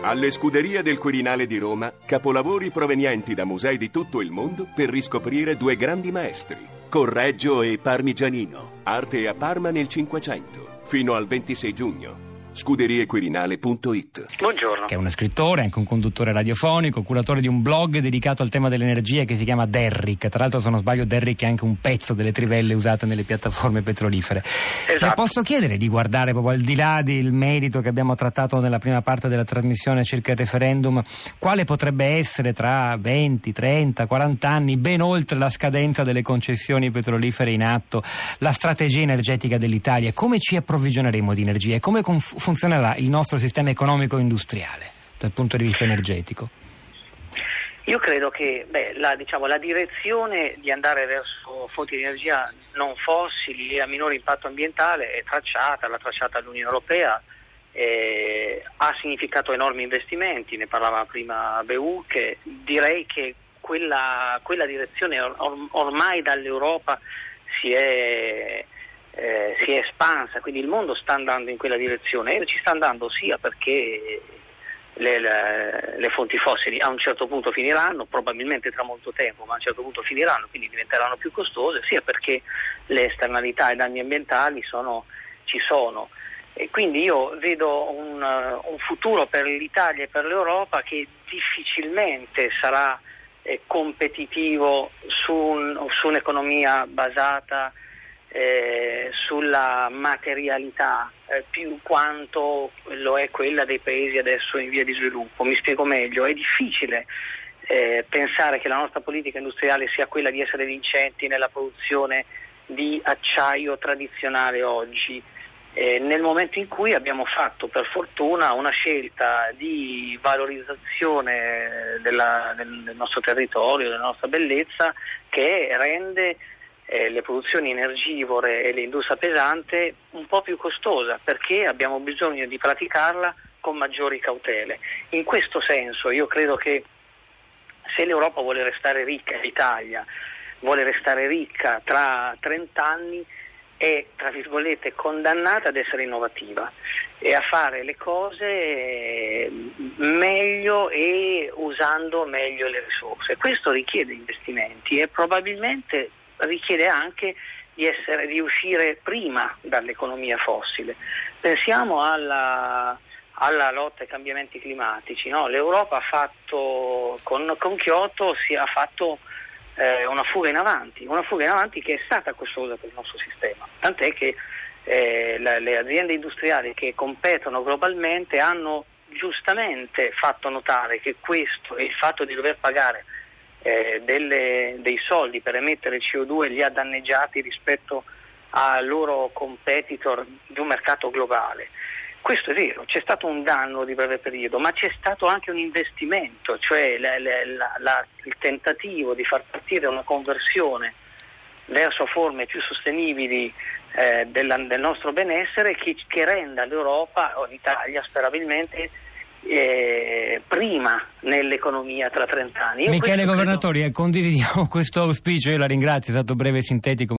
Alle Scuderie del Quirinale di Roma, capolavori provenienti da musei di tutto il mondo per riscoprire due grandi maestri, Correggio e Parmigianino, arte a Parma nel Cinquecento, fino al 26 giugno. Scuderiequirinale.it. Buongiorno. Che è uno scrittore, anche un conduttore radiofonico, curatore di un blog dedicato al tema dell'energia che si chiama Derrick. Tra l'altro, se non sbaglio, Derrick è anche un pezzo delle trivelle usate nelle piattaforme petrolifere. Esatto. Le posso chiedere di guardare proprio al di là del merito che abbiamo trattato nella prima parte della trasmissione circa il referendum, quale potrebbe essere tra 20, 30, 40 anni, ben oltre la scadenza delle concessioni petrolifere in atto, la strategia energetica dell'Italia? Come ci approvvigioneremo di energia e come funzionerà il nostro sistema economico-industriale dal punto di vista energetico? Io credo che la direzione di andare verso fonti di energia non fossili e a minore impatto ambientale è tracciata, l'ha tracciata l'Unione Europea, ha significato enormi investimenti, ne parlava prima Beuche. Direi che quella direzione ormai dall'Europa si è espansa, quindi il mondo sta andando in quella direzione e ci sta andando sia perché le fonti fossili a un certo punto finiranno, probabilmente tra molto tempo, ma a un certo punto finiranno, quindi diventeranno più costose, sia perché le esternalità e i danni ambientali ci sono. E quindi io vedo un futuro per l'Italia e per l'Europa che difficilmente sarà competitivo su un'economia basata sulla materialità più quanto lo è quella dei paesi adesso in via di sviluppo. Mi spiego meglio: è difficile pensare che la nostra politica industriale sia quella di essere vincenti nella produzione di acciaio tradizionale oggi, nel momento in cui abbiamo fatto per fortuna una scelta di valorizzazione del nostro territorio, della nostra bellezza, che rende le produzioni energivore e l'industria pesante un po' più costosa, perché abbiamo bisogno di praticarla con maggiori cautele. In questo senso io credo che se l'Europa vuole restare ricca, l'Italia vuole restare ricca tra 30 anni, è tra virgolette condannata ad essere innovativa e a fare le cose meglio e usando meglio le risorse. Questo richiede investimenti e probabilmente richiede anche di uscire prima dall'economia fossile. Pensiamo alla lotta ai cambiamenti climatici, no? L'Europa ha fatto con Kyoto una fuga in avanti che è stata costosa per il nostro sistema, tant'è che le aziende industriali che competono globalmente hanno giustamente fatto notare che questo e il fatto di dover pagare dei soldi per emettere CO2 li ha danneggiati rispetto ai loro competitor di un mercato globale. Questo è vero, c'è stato un danno di breve periodo, ma c'è stato anche un investimento, cioè il tentativo di far partire una conversione verso forme più sostenibili del nostro benessere che renda l'Europa o l'Italia sperabilmente prima nell'economia tra 30 anni. Michele Governatori, condividiamo questo auspicio, io la ringrazio, è stato breve e sintetico.